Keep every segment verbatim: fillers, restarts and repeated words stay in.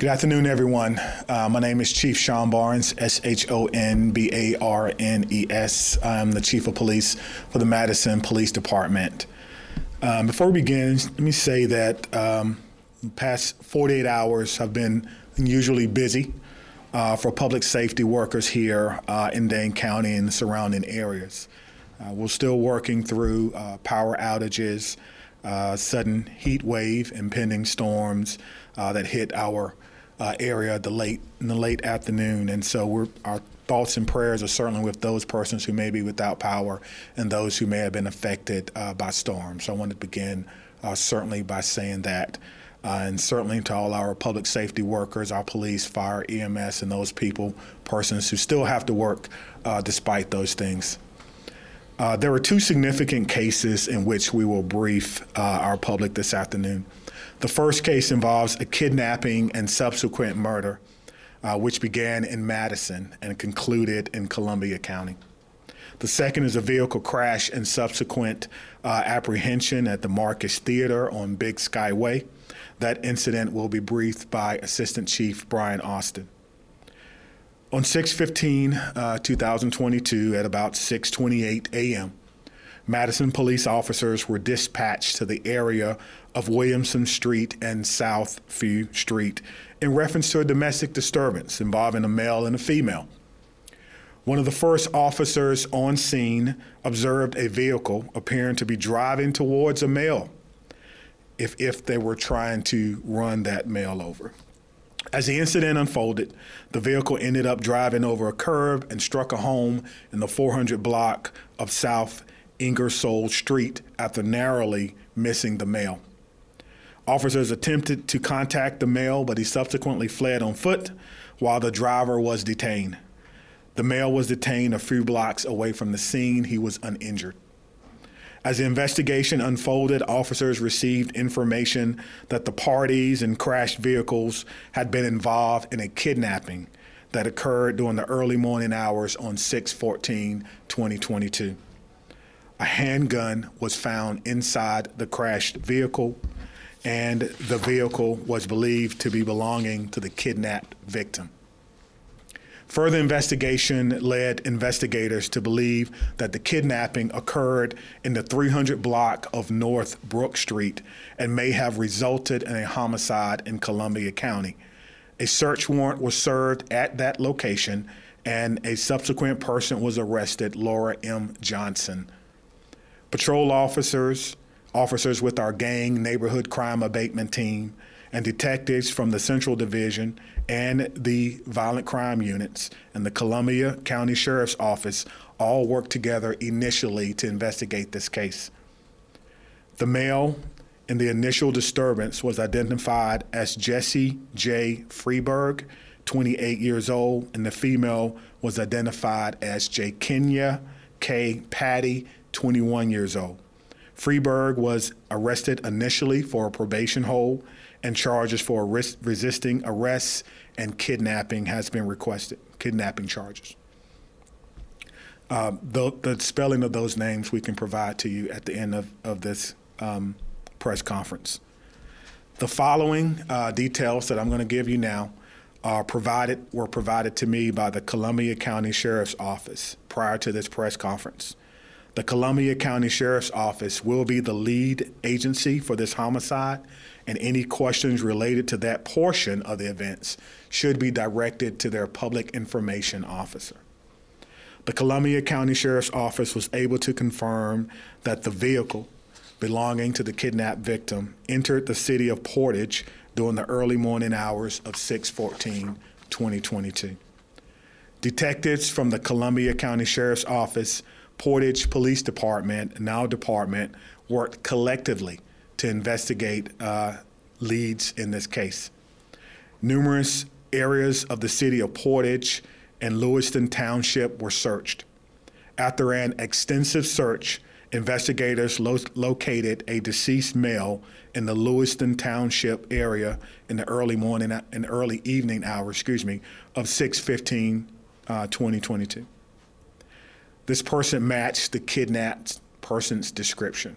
Good afternoon, everyone. Uh, my name is Chief Sean Barnes, S H O N B A R N E S. I'm the Chief of Police for the Madison Police Department. Um, before we begin, let me say that um, the past forty-eight hours have been unusually busy uh, for public safety workers here uh, in Dane County and the surrounding areas. Uh, we're still working through uh, power outages, uh, sudden heat wave, impending storms uh, that hit our uh, area the late in the late afternoon. And so we're, our thoughts and prayers are certainly with those persons who may be without power and those who may have been affected uh, by storms. So I want to begin uh, certainly by saying that. Uh, and certainly to all our public safety workers, our police, fire, E M S, and those people, persons who still have to work uh, despite those things. Uh, there were two significant cases in which we will brief uh, our public this afternoon. The first case involves a kidnapping and subsequent murder, uh, which began in Madison and concluded in Columbia County. The second is a vehicle crash and subsequent uh, apprehension at the Marcus Theater on Big Sky Way. That incident will be briefed by Assistant Chief Brian Austin. On six fifteen, twenty twenty-two, at about six twenty-eight a.m., Madison police officers were dispatched to the area of Williamson Street and South Few Street in reference to a domestic disturbance involving a male and a female. One of the first officers on scene observed a vehicle appearing to be driving towards a male, if, if they were trying to run that male over. As the incident unfolded, the vehicle ended up driving over a curb and struck a home in the four hundred block of South Ingersoll Street after narrowly missing the male. Officers attempted to contact the male, but he subsequently fled on foot while the driver was detained. The male was detained a few blocks away from the scene. He was uninjured. As the investigation unfolded, officers received information that the parties and crashed vehicles had been involved in a kidnapping that occurred during the early morning hours on six fourteen, twenty twenty-two. A handgun was found inside the crashed vehicle, and the vehicle was believed to be belonging to the kidnapped victim. Further investigation led investigators to believe that the kidnapping occurred in the three hundred block of North Brook Street and may have resulted in a homicide in Columbia County. A search warrant was served at that location, and a subsequent person was arrested, Laura M. Johnson. Patrol officers, officers with our gang neighborhood crime abatement team, and detectives from the Central Division and the Violent Crime Units and the Columbia County Sheriff's Office all worked together initially to investigate this case. The male in the initial disturbance was identified as Jesse J. Freeburg, twenty-eight years old, and the female was identified as Jakenya K. Patty, twenty-one years old. Freeburg was arrested initially for a probation hold, and charges for res- resisting arrest and kidnapping has been requested, kidnapping charges. Uh, the, the spelling of those names we can provide to you at the end of, of this um, press conference. The following uh, details that I'm going to give you now are provided were provided to me by the Columbia County Sheriff's Office prior to this press conference. The Columbia County Sheriff's Office will be the lead agency for this homicide, and any questions related to that portion of the events should be directed to their Public Information Officer. The Columbia County Sheriff's Office was able to confirm that the vehicle belonging to the kidnapped victim entered the city of Portage during the early morning hours of six fourteen, twenty twenty-two. Detectives from the Columbia County Sheriff's Office, Portage Police Department, now Department, worked collectively to investigate uh, leads in this case. Numerous areas of the city of Portage and Lewiston Township were searched. After an extensive search, investigators lo- located a deceased male in the Lewiston Township area in the early morning and early evening hours, excuse me, of six fifteen, twenty twenty-two. This person matched the kidnapped person's description.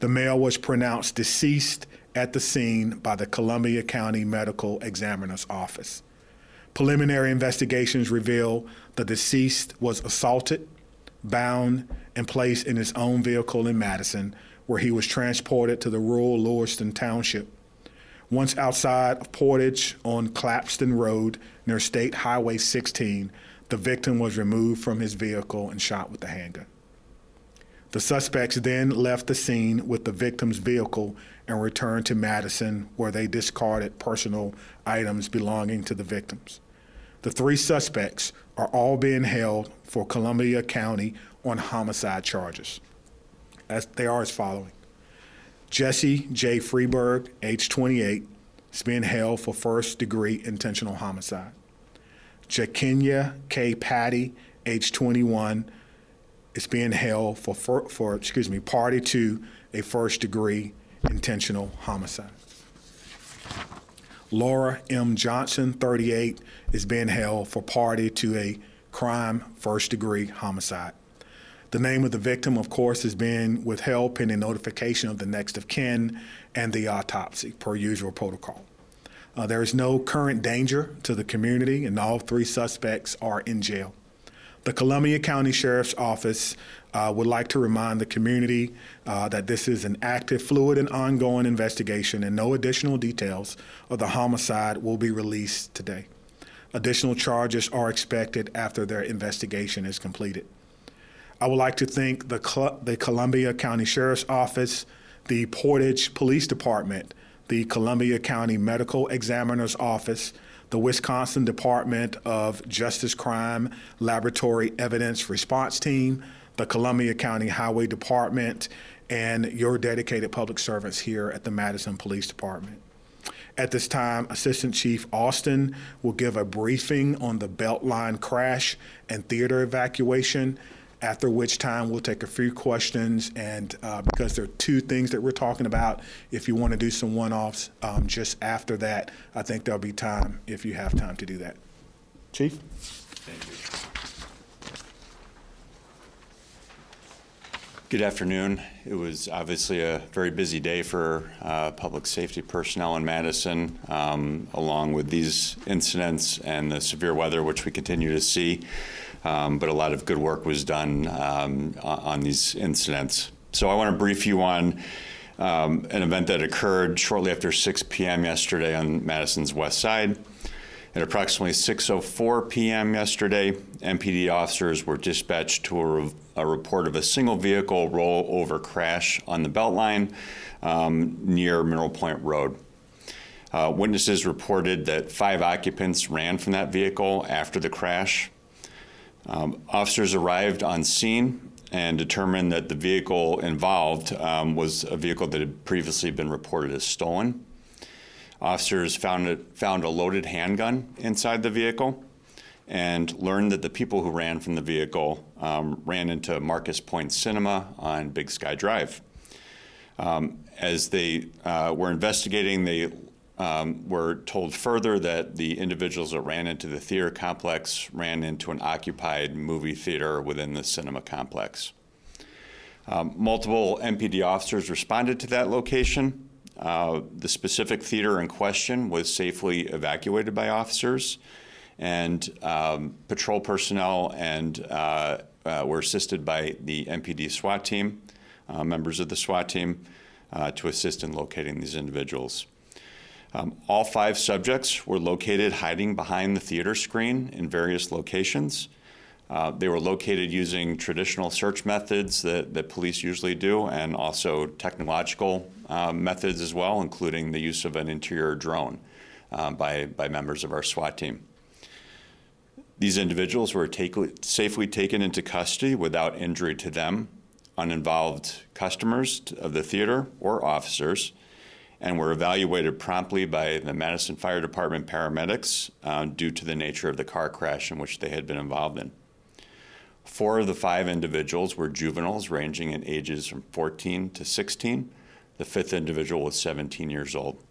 The male was pronounced deceased at the scene by the Columbia County Medical Examiner's Office. Preliminary investigations reveal the deceased was assaulted, bound, and placed in his own vehicle in Madison, where he was transported to the rural Lewiston Township. Once outside of Portage on Clapston Road near State Highway sixteen, the victim was removed from his vehicle and shot with a handgun. The suspects then left the scene with the victim's vehicle and returned to Madison, where they discarded personal items belonging to the victims. The three suspects are all being held for Columbia County on homicide charges. As they are as following. Jesse J. Freeburg, age twenty-eight, is being held for first-degree intentional homicide. Jakenya K. Patty, age twenty-one, is being held for, for, for excuse me, party to a first-degree intentional homicide. Laura M. Johnson, thirty-eight, is being held for party to a crime first-degree homicide. The name of the victim, of course, is being withheld pending notification of the next of kin and the autopsy per usual protocol. Uh, there is no current danger to the community, and all three suspects are in jail. The Columbia County Sheriff's Office uh, would like to remind the community uh, that this is an active, fluid, and ongoing investigation, and no additional details of the homicide will be released today. Additional charges are expected after their investigation is completed. I would like to thank the, Cl- the Columbia County Sheriff's Office, the Portage Police Department, the Columbia County Medical Examiner's Office, the Wisconsin Department of Justice Crime Laboratory Evidence Response Team, the Columbia County Highway Department, and your dedicated public servants here at the Madison Police Department. At this time, Assistant Chief Austin will give a briefing on the Beltline crash and theater evacuation, after which time we'll take a few questions, and uh, because there are two things that we're talking about, if you want to do some one-offs um, just after that, I think there'll be time if you have time to do that. Chief? Thank you. Good afternoon. It was obviously a very busy day for uh, public safety personnel in Madison, um, along with these incidents and the severe weather, which we continue to see. Um, but a lot of good work was done um, on these incidents. So I want to brief you on um, an event that occurred shortly after six p.m. yesterday on Madison's west side. At approximately six oh four p.m. yesterday, M P D officers were dispatched to a, re- a report of a single vehicle rollover crash on the Beltline um, near Mineral Point Road. Uh, witnesses reported that five occupants ran from that vehicle after the crash. Um, officers arrived on scene and determined that the vehicle involved um, was a vehicle that had previously been reported as stolen. Officers found, it, found a loaded handgun inside the vehicle and learned that the people who ran from the vehicle um, ran into Marcus Point Cinema on Big Sky Drive. Um, as they uh, were investigating, they Um, were told further that the individuals that ran into the theater complex ran into an occupied movie theater within the cinema complex. Um, multiple M P D officers responded to that location. Uh, the specific theater in question was safely evacuated by officers, and um, patrol personnel and uh, uh, were assisted by the M P D SWAT team, uh, members of the SWAT team, uh, to assist in locating these individuals. Um, all five subjects were located hiding behind the theater screen in various locations. Uh, they were located using traditional search methods that, that police usually do, and also technological uh, methods as well, including the use of an interior drone uh, by, by members of our SWAT team. These individuals were take, safely taken into custody without injury to them, uninvolved customers of the theater or officers, and were evaluated promptly by the Madison Fire Department paramedics uh, due to the nature of the car crash in which they had been involved in. Four of the five individuals were juveniles ranging in ages from fourteen to sixteen. The fifth individual was seventeen years old.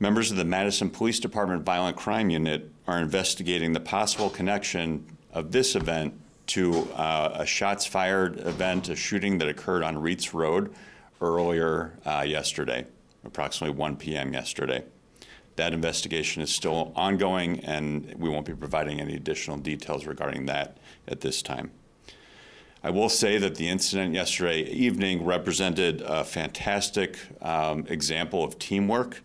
Members of the Madison Police Department Violent Crime Unit are investigating the possible connection of this event to uh, a shots fired event, a shooting that occurred on Reitz Road earlier uh, yesterday. approximately one p m yesterday. That investigation is still ongoing, and we won't be providing any additional details regarding that at this time. I will say that the incident yesterday evening represented a fantastic um, example of teamwork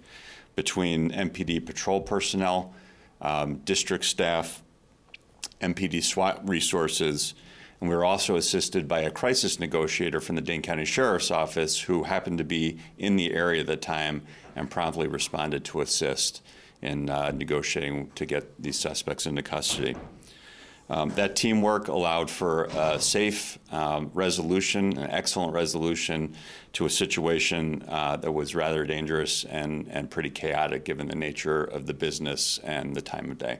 between M P D patrol personnel, um, district staff, M P D SWAT resources, and we were also assisted by a crisis negotiator from the Dane County Sheriff's Office who happened to be in the area at the time and promptly responded to assist in uh, negotiating to get these suspects into custody. Um, that teamwork allowed for a safe um, resolution, an excellent resolution to a situation uh, that was rather dangerous and, and pretty chaotic given the nature of the business and the time of day.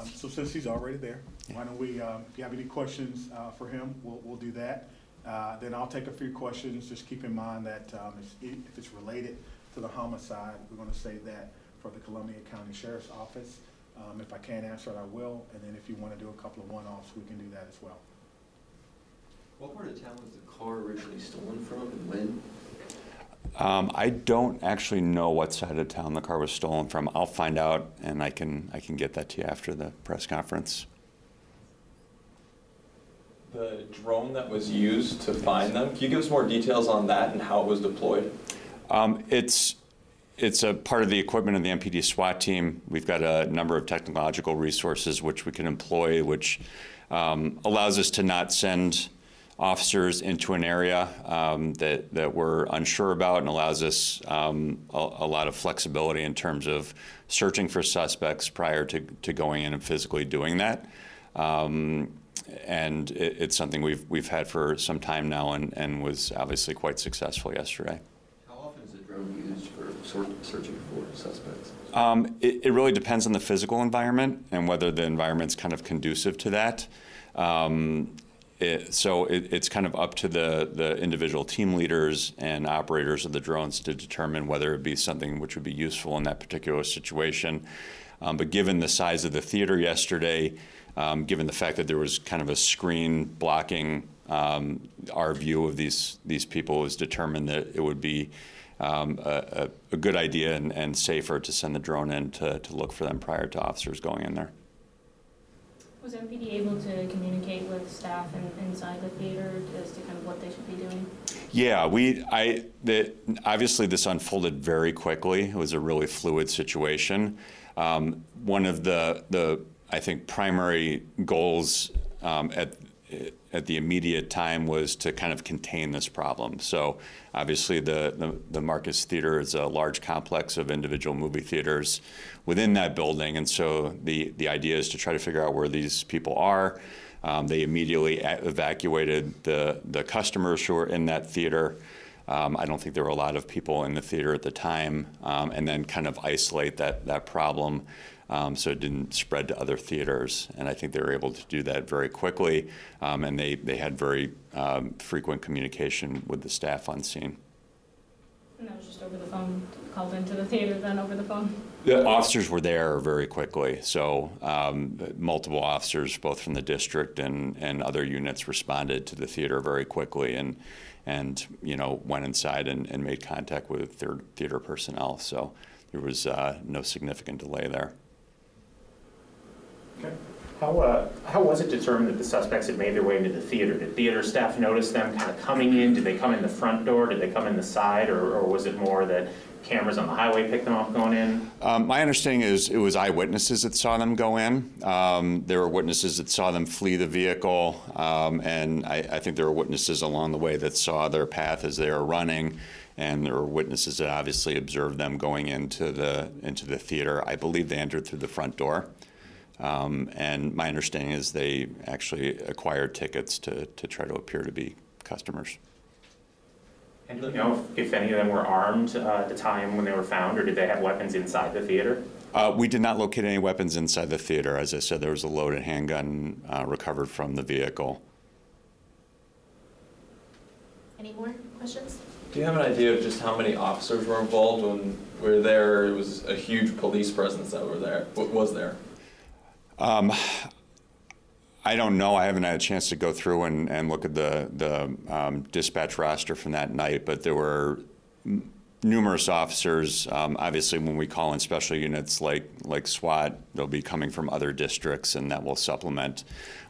Um, so since he's already there, why don't we, um, if you have any questions uh, for him, we'll, we'll do that. Uh, then I'll take a few questions. Just keep in mind that um, if, if it's related to the homicide, we're going to save that for the Columbia County Sheriff's Office. Um, if I can't answer it, I will. And then if you want to do a couple of one-offs, we can do that as well. What part of town was the car originally stolen from and when? Um, I don't actually know what side of town the car was stolen from. I'll find out, and I can, I can get that to you after the press conference. The drone that was used to find them, can you give us more details on that and how it was deployed? Um, it's... It's a part of the equipment of the M P D SWAT team. We've got a number of technological resources which we can employ, which um, allows us to not send officers into an area um, that, that we're unsure about, and allows us um, a, a lot of flexibility in terms of searching for suspects prior to, to going in and physically doing that. Um, and it, it's something we've, we've had for some time now, and, and was obviously quite successful yesterday. Used for searching for suspects? Um, it, it really depends on the physical environment and whether the environment's kind of conducive to that. Um, it, so it, it's kind of up to the, the individual team leaders and operators of the drones to determine whether it be something which would be useful in that particular situation. Um, but given the size of the theater yesterday, um, given the fact that there was kind of a screen blocking um, our view of these, these people, was determined that it would be Um, a, a good idea and, and safer to send the drone in to, to look for them prior to officers going in there. Was M P D able to communicate with staff in, inside the theater as to kind of what they should be doing? Yeah, we, I, the, obviously this unfolded very quickly. It was a really fluid situation. Um, one of the, the, I think, primary goals um, at at the immediate time was to kind of contain this problem. So obviously the, the, the Marcus Theater is a large complex of individual movie theaters within that building. And so the, the idea is to try to figure out where these people are. Um, they immediately evacuated the, the customers who were in that theater. Um, I don't think there were a lot of people in the theater at the time, um, and then kind of isolate that, that problem. Um, so it didn't spread to other theaters, and I think they were able to do that very quickly, um, and they, they had very um, frequent communication with the staff on scene. And that was just over the phone, called into the theater then over the phone? The officers were there very quickly, so um, multiple officers, both from the district and, and other units, responded to the theater very quickly and, and you know, went inside and, and made contact with their theater personnel, so there was uh, no significant delay there. Okay. How, uh, how was it determined that the suspects had made their way into the theater? Did theater staff notice them kind of coming in? Did they come in the front door? Did they come in the side? Or, or was it more that cameras on the highway picked them up going in? Um, my understanding is it was eyewitnesses that saw them go in. Um, there were witnesses that saw them flee the vehicle. Um, and I, I think there were witnesses along the way that saw their path as they were running. And there were witnesses that obviously observed them going into the, into the theater. I believe they entered through the front door. Um, and my understanding is they actually acquired tickets to, to try to appear to be customers. And do you know if, if any of them were armed uh, at the time when they were found, or did they have weapons inside the theater? Uh, we did not locate any weapons inside the theater. As I said, there was a loaded handgun uh, recovered from the vehicle. Any more questions? Do you have an idea of just how many officers were involved when we were there? It was a huge police presence that were there. What was there? Um, I don't know. I haven't had a chance to go through and, and look at the, the um, dispatch roster from that night, but there were numerous officers. Um, obviously, when we call in special units like like SWAT, they'll be coming from other districts, and that will supplement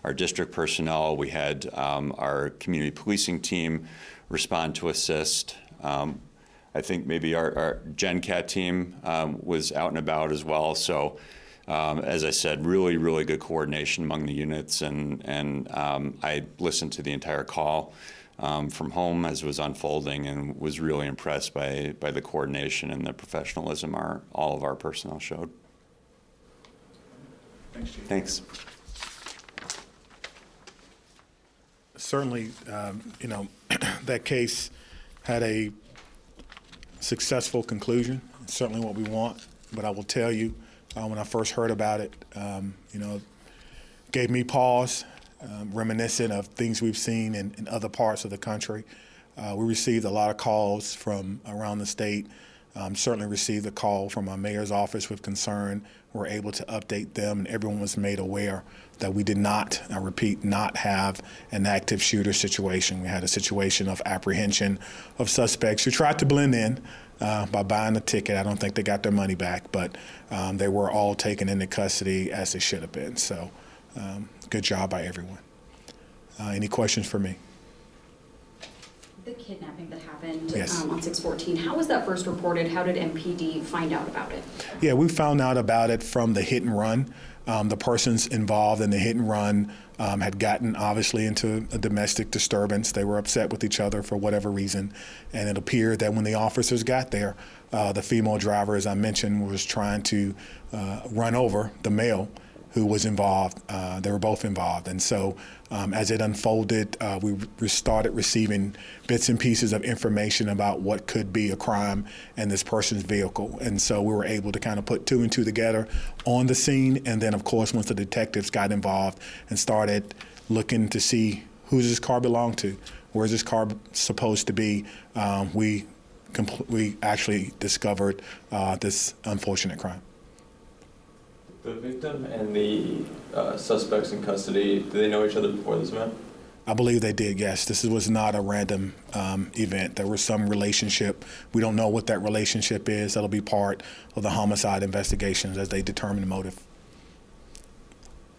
our district personnel. We had um, our community policing team respond to assist. Um, I think maybe our, our Gen Cat team um, was out and about as well. So, um, as I said, really, really good coordination among the units, and and um, I listened to the entire call Um, from home as it was unfolding, and was really impressed by by the coordination and the professionalism our all of our personnel showed. Thanks, Chief. Thanks. Certainly, um, you know, that case had a successful conclusion. It's certainly what we want. But I will tell you, uh, when I first heard about it, um, you know, gave me pause. Um, reminiscent of things we've seen in, in other parts of the country. Uh, we received a lot of calls from around the state. Um, certainly received a call from our mayor's office with concern. We were able to update them, and everyone was made aware that we did not, I repeat, not have an active shooter situation. We had a situation of apprehension of suspects who tried to blend in uh, by buying a ticket. I don't think they got their money back, but um, they were all taken into custody as they should have been. So. Um, good job by everyone. Uh, any questions for me? The kidnapping that happened yes. um, on six fourteen, how was that first reported? How did M P D find out about it? Yeah, we found out about it from the hit and run. Um, the persons involved in the hit and run um, had gotten obviously into a domestic disturbance. They were upset with each other for whatever reason, and it appeared that when the officers got there, uh, the female driver, as I mentioned, was trying to uh, run over the male who was involved. Uh, they were both involved. And so um, as it unfolded, uh, we re started receiving bits and pieces of information about what could be a crime in this person's vehicle. And so we were able to kind of put two and two together on the scene. And then, of course, once the detectives got involved and started looking to see who's this car belonged to, where's this car supposed to be, um, we, we actually discovered uh, this unfortunate crime. The victim and the uh, suspects in custody, did they know each other before this event? I believe they did, yes. This was not a random um, event. There was some relationship. We don't know what that relationship is. That'll be part of the homicide investigations as they determine the motive.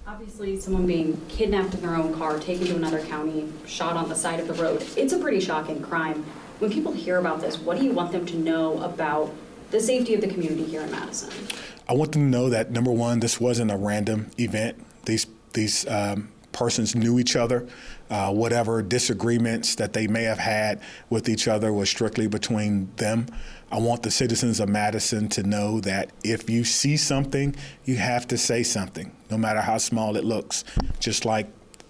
Obviously, someone being kidnapped in their own car, taken to another county, shot on the side of the road. It's a pretty shocking crime. When people hear about this, what do you want them to know about the safety of the community here in Madison? I want them to know that, number one, this wasn't a random event. These these um, persons knew each other. Uh, whatever disagreements that they may have had with each other was strictly between them. I want the citizens of Madison to know that if you see something, you have to say something, no matter how small it looks, just like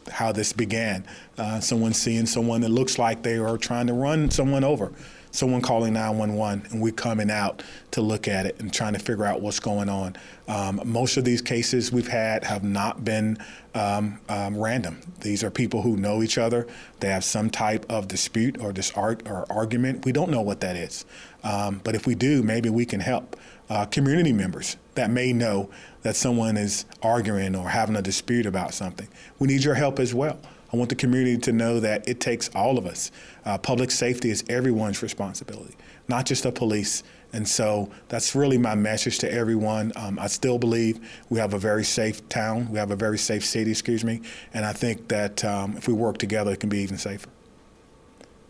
how this began. Uh, someone seeing someone that looks like they are trying to run someone over. Someone calling nine one one, and we're coming out to look at it and trying to figure out what's going on. Um, most of these cases we've had have not been um, um, random. These are people who know each other. They have some type of dispute or disarg or argument. We don't know what that is. Um, but if we do, maybe we can help. Uh, community members that may know that someone is arguing or having a dispute about something. We need your help as well. I want the community to know that it takes all of us. Uh, public safety is everyone's responsibility, not just the police. And so that's really my message to everyone. Um, I still believe we have a very safe town. We have a very safe city, excuse me. And I think that um, if we work together, it can be even safer.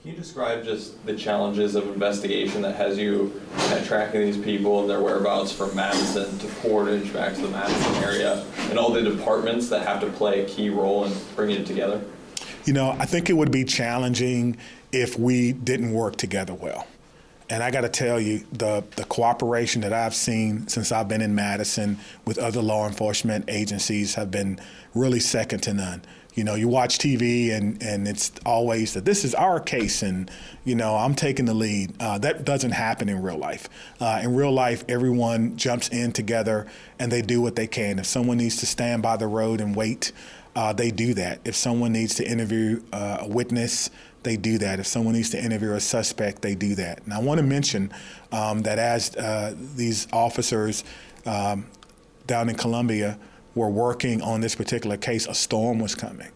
Can you describe just the challenges of investigation that has you tracking these people and their whereabouts from Madison to Portage back to the Madison area and all the departments that have to play a key role in bringing it together? You know, I think it would be challenging if we didn't work together well. And I got to tell you, the, the cooperation that I've seen since I've been in Madison with other law enforcement agencies have been really second to none. You know, you watch T V and, and it's always that this is our case and, you know, I'm taking the lead. Uh, that doesn't happen in real life. Uh, in real life, everyone jumps in together and they do what they can. If someone needs to stand by the road and wait, uh, they do that. If someone needs to interview uh, a witness, they do that. If someone needs to interview a suspect, they do that. And I want to mention um, that as uh, these officers um, down in Columbia were working on this particular case, a storm was coming,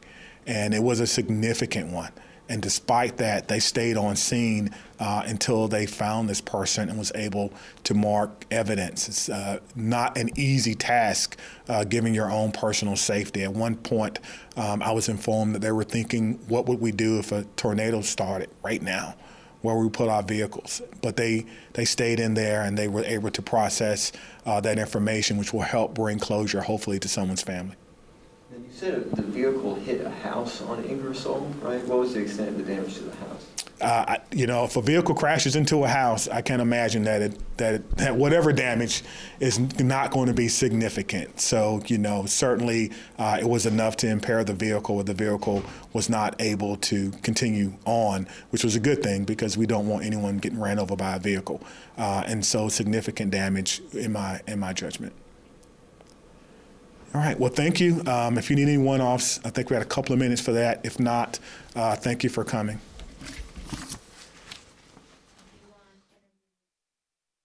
and it was a significant one. And despite that, they stayed on scene uh, until they found this person and was able to mark evidence. It's uh, not an easy task, uh, given your own personal safety. At one point, um, I was informed that they were thinking, what would we do if a tornado started right now? Where we put our vehicles, but they they stayed in there and they were able to process uh, that information, which will help bring closure, hopefully, to someone's family. And you said the vehicle hit a house on Ingersoll, right? What was the extent of the damage to the house? Uh, I, you know, if a vehicle crashes into a house, I can't imagine that it, that it, that whatever damage is not going to be significant. So, you know, certainly uh, it was enough to impair the vehicle, or the vehicle was not able to continue on, which was a good thing because we don't want anyone getting ran over by a vehicle. Uh, and so, significant damage in my in my judgment. All right. Well, thank you. Um, if you need any one-offs, I think we had a couple of minutes for that. If not, uh, thank you for coming.